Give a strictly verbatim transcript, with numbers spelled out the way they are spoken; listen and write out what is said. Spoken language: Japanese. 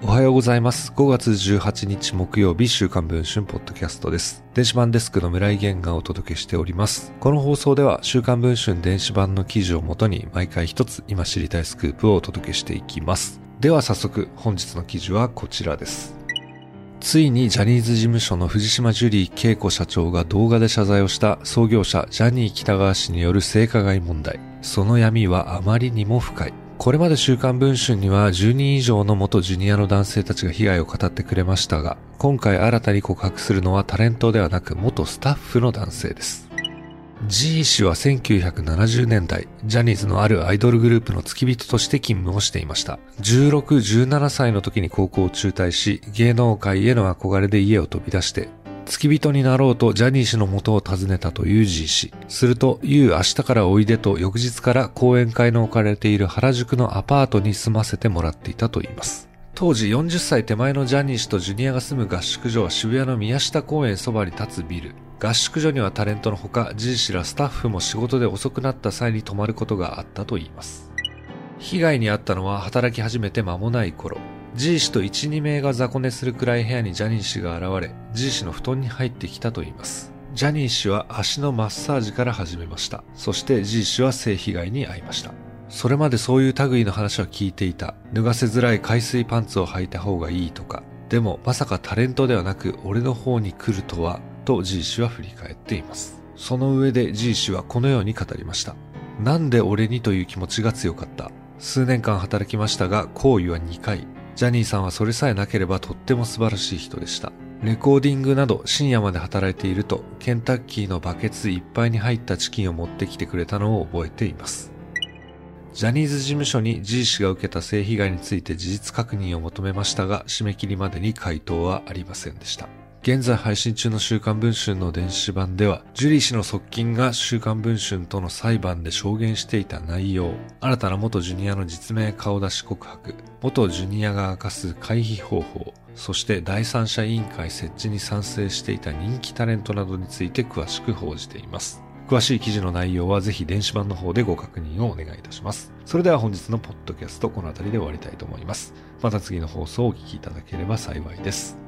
おはようございます。ごがつじゅうはちにち木曜日、週刊文春ポッドキャストです。電子版デスクの村井源がお届けしております。この放送では週刊文春電子版の記事をもとに毎回一つ今知りたいスクープをお届けしていきます。では早速本日の記事はこちらです。ついにジャニーズ事務所の藤島ジュリー景子社長が動画で謝罪をした創業者ジャニー喜多川氏による性加害問題、その闇はあまりにも深い。これまで週刊文春にはじゅうにん以上の元ジュニアの男性たちが被害を語ってくれましたが、今回新たに告白するのはタレントではなく元スタッフの男性です。 G 氏はせんきゅうひゃくななじゅうねんだい、ジャニーズのあるアイドルグループの付き人として勤務をしていました。じゅうろく、じゅうななさいの時に高校を中退し、芸能界への憧れで家を飛び出して付き人になろうとジャニー氏の元を訪ねたという G 氏。すると、You 明日からおいでと翌日から講演会の置かれている原宿のアパートに住ませてもらっていたといいます。当時よんじゅっさい手前のジャニー氏とジュニアが住む合宿所は渋谷の宮下公園そばに立つビル。合宿所にはタレントのほか G 氏らスタッフも仕事で遅くなった際に泊まることがあったといいます。被害に遭ったのは働き始めて間もない頃。G 氏といち、にめいが雑魚寝するくらい部屋にジャニー氏が現れ、G 氏の布団に入ってきたといいます。ジャニー氏は足のマッサージから始めました。そして G 氏は性被害に遭いました。それまでそういう類の話は聞いていた。脱がせづらい海水パンツを履いた方がいいとか。でもまさかタレントではなく俺の方に来るとは、と G 氏は振り返っています。その上で G 氏はこのように語りました。なんで俺にという気持ちが強かった。数年間働きましたが、行為はにかい。ジャニーさんはそれさえなければとっても素晴らしい人でした。レコーディングなど深夜まで働いていると、ケンタッキーのバケツいっぱいに入ったチキンを持ってきてくれたのを覚えています。ジャニーズ事務所に G 氏が受けた性被害について事実確認を求めましたが、締め切りまでに回答はありませんでした。現在配信中の週刊文春の電子版では、ジュリー氏の側近が週刊文春との裁判で証言していた内容、新たな元ジュニアの実名顔出し告白、元ジュニアが明かす回避方法、そして第三者委員会設置に賛成していた人気タレントなどについて詳しく報じています。詳しい記事の内容はぜひ電子版の方でご確認をお願いいたします。それでは本日のポッドキャスト、この辺りで終わりたいと思います。また次の放送をお聞きいただければ幸いです。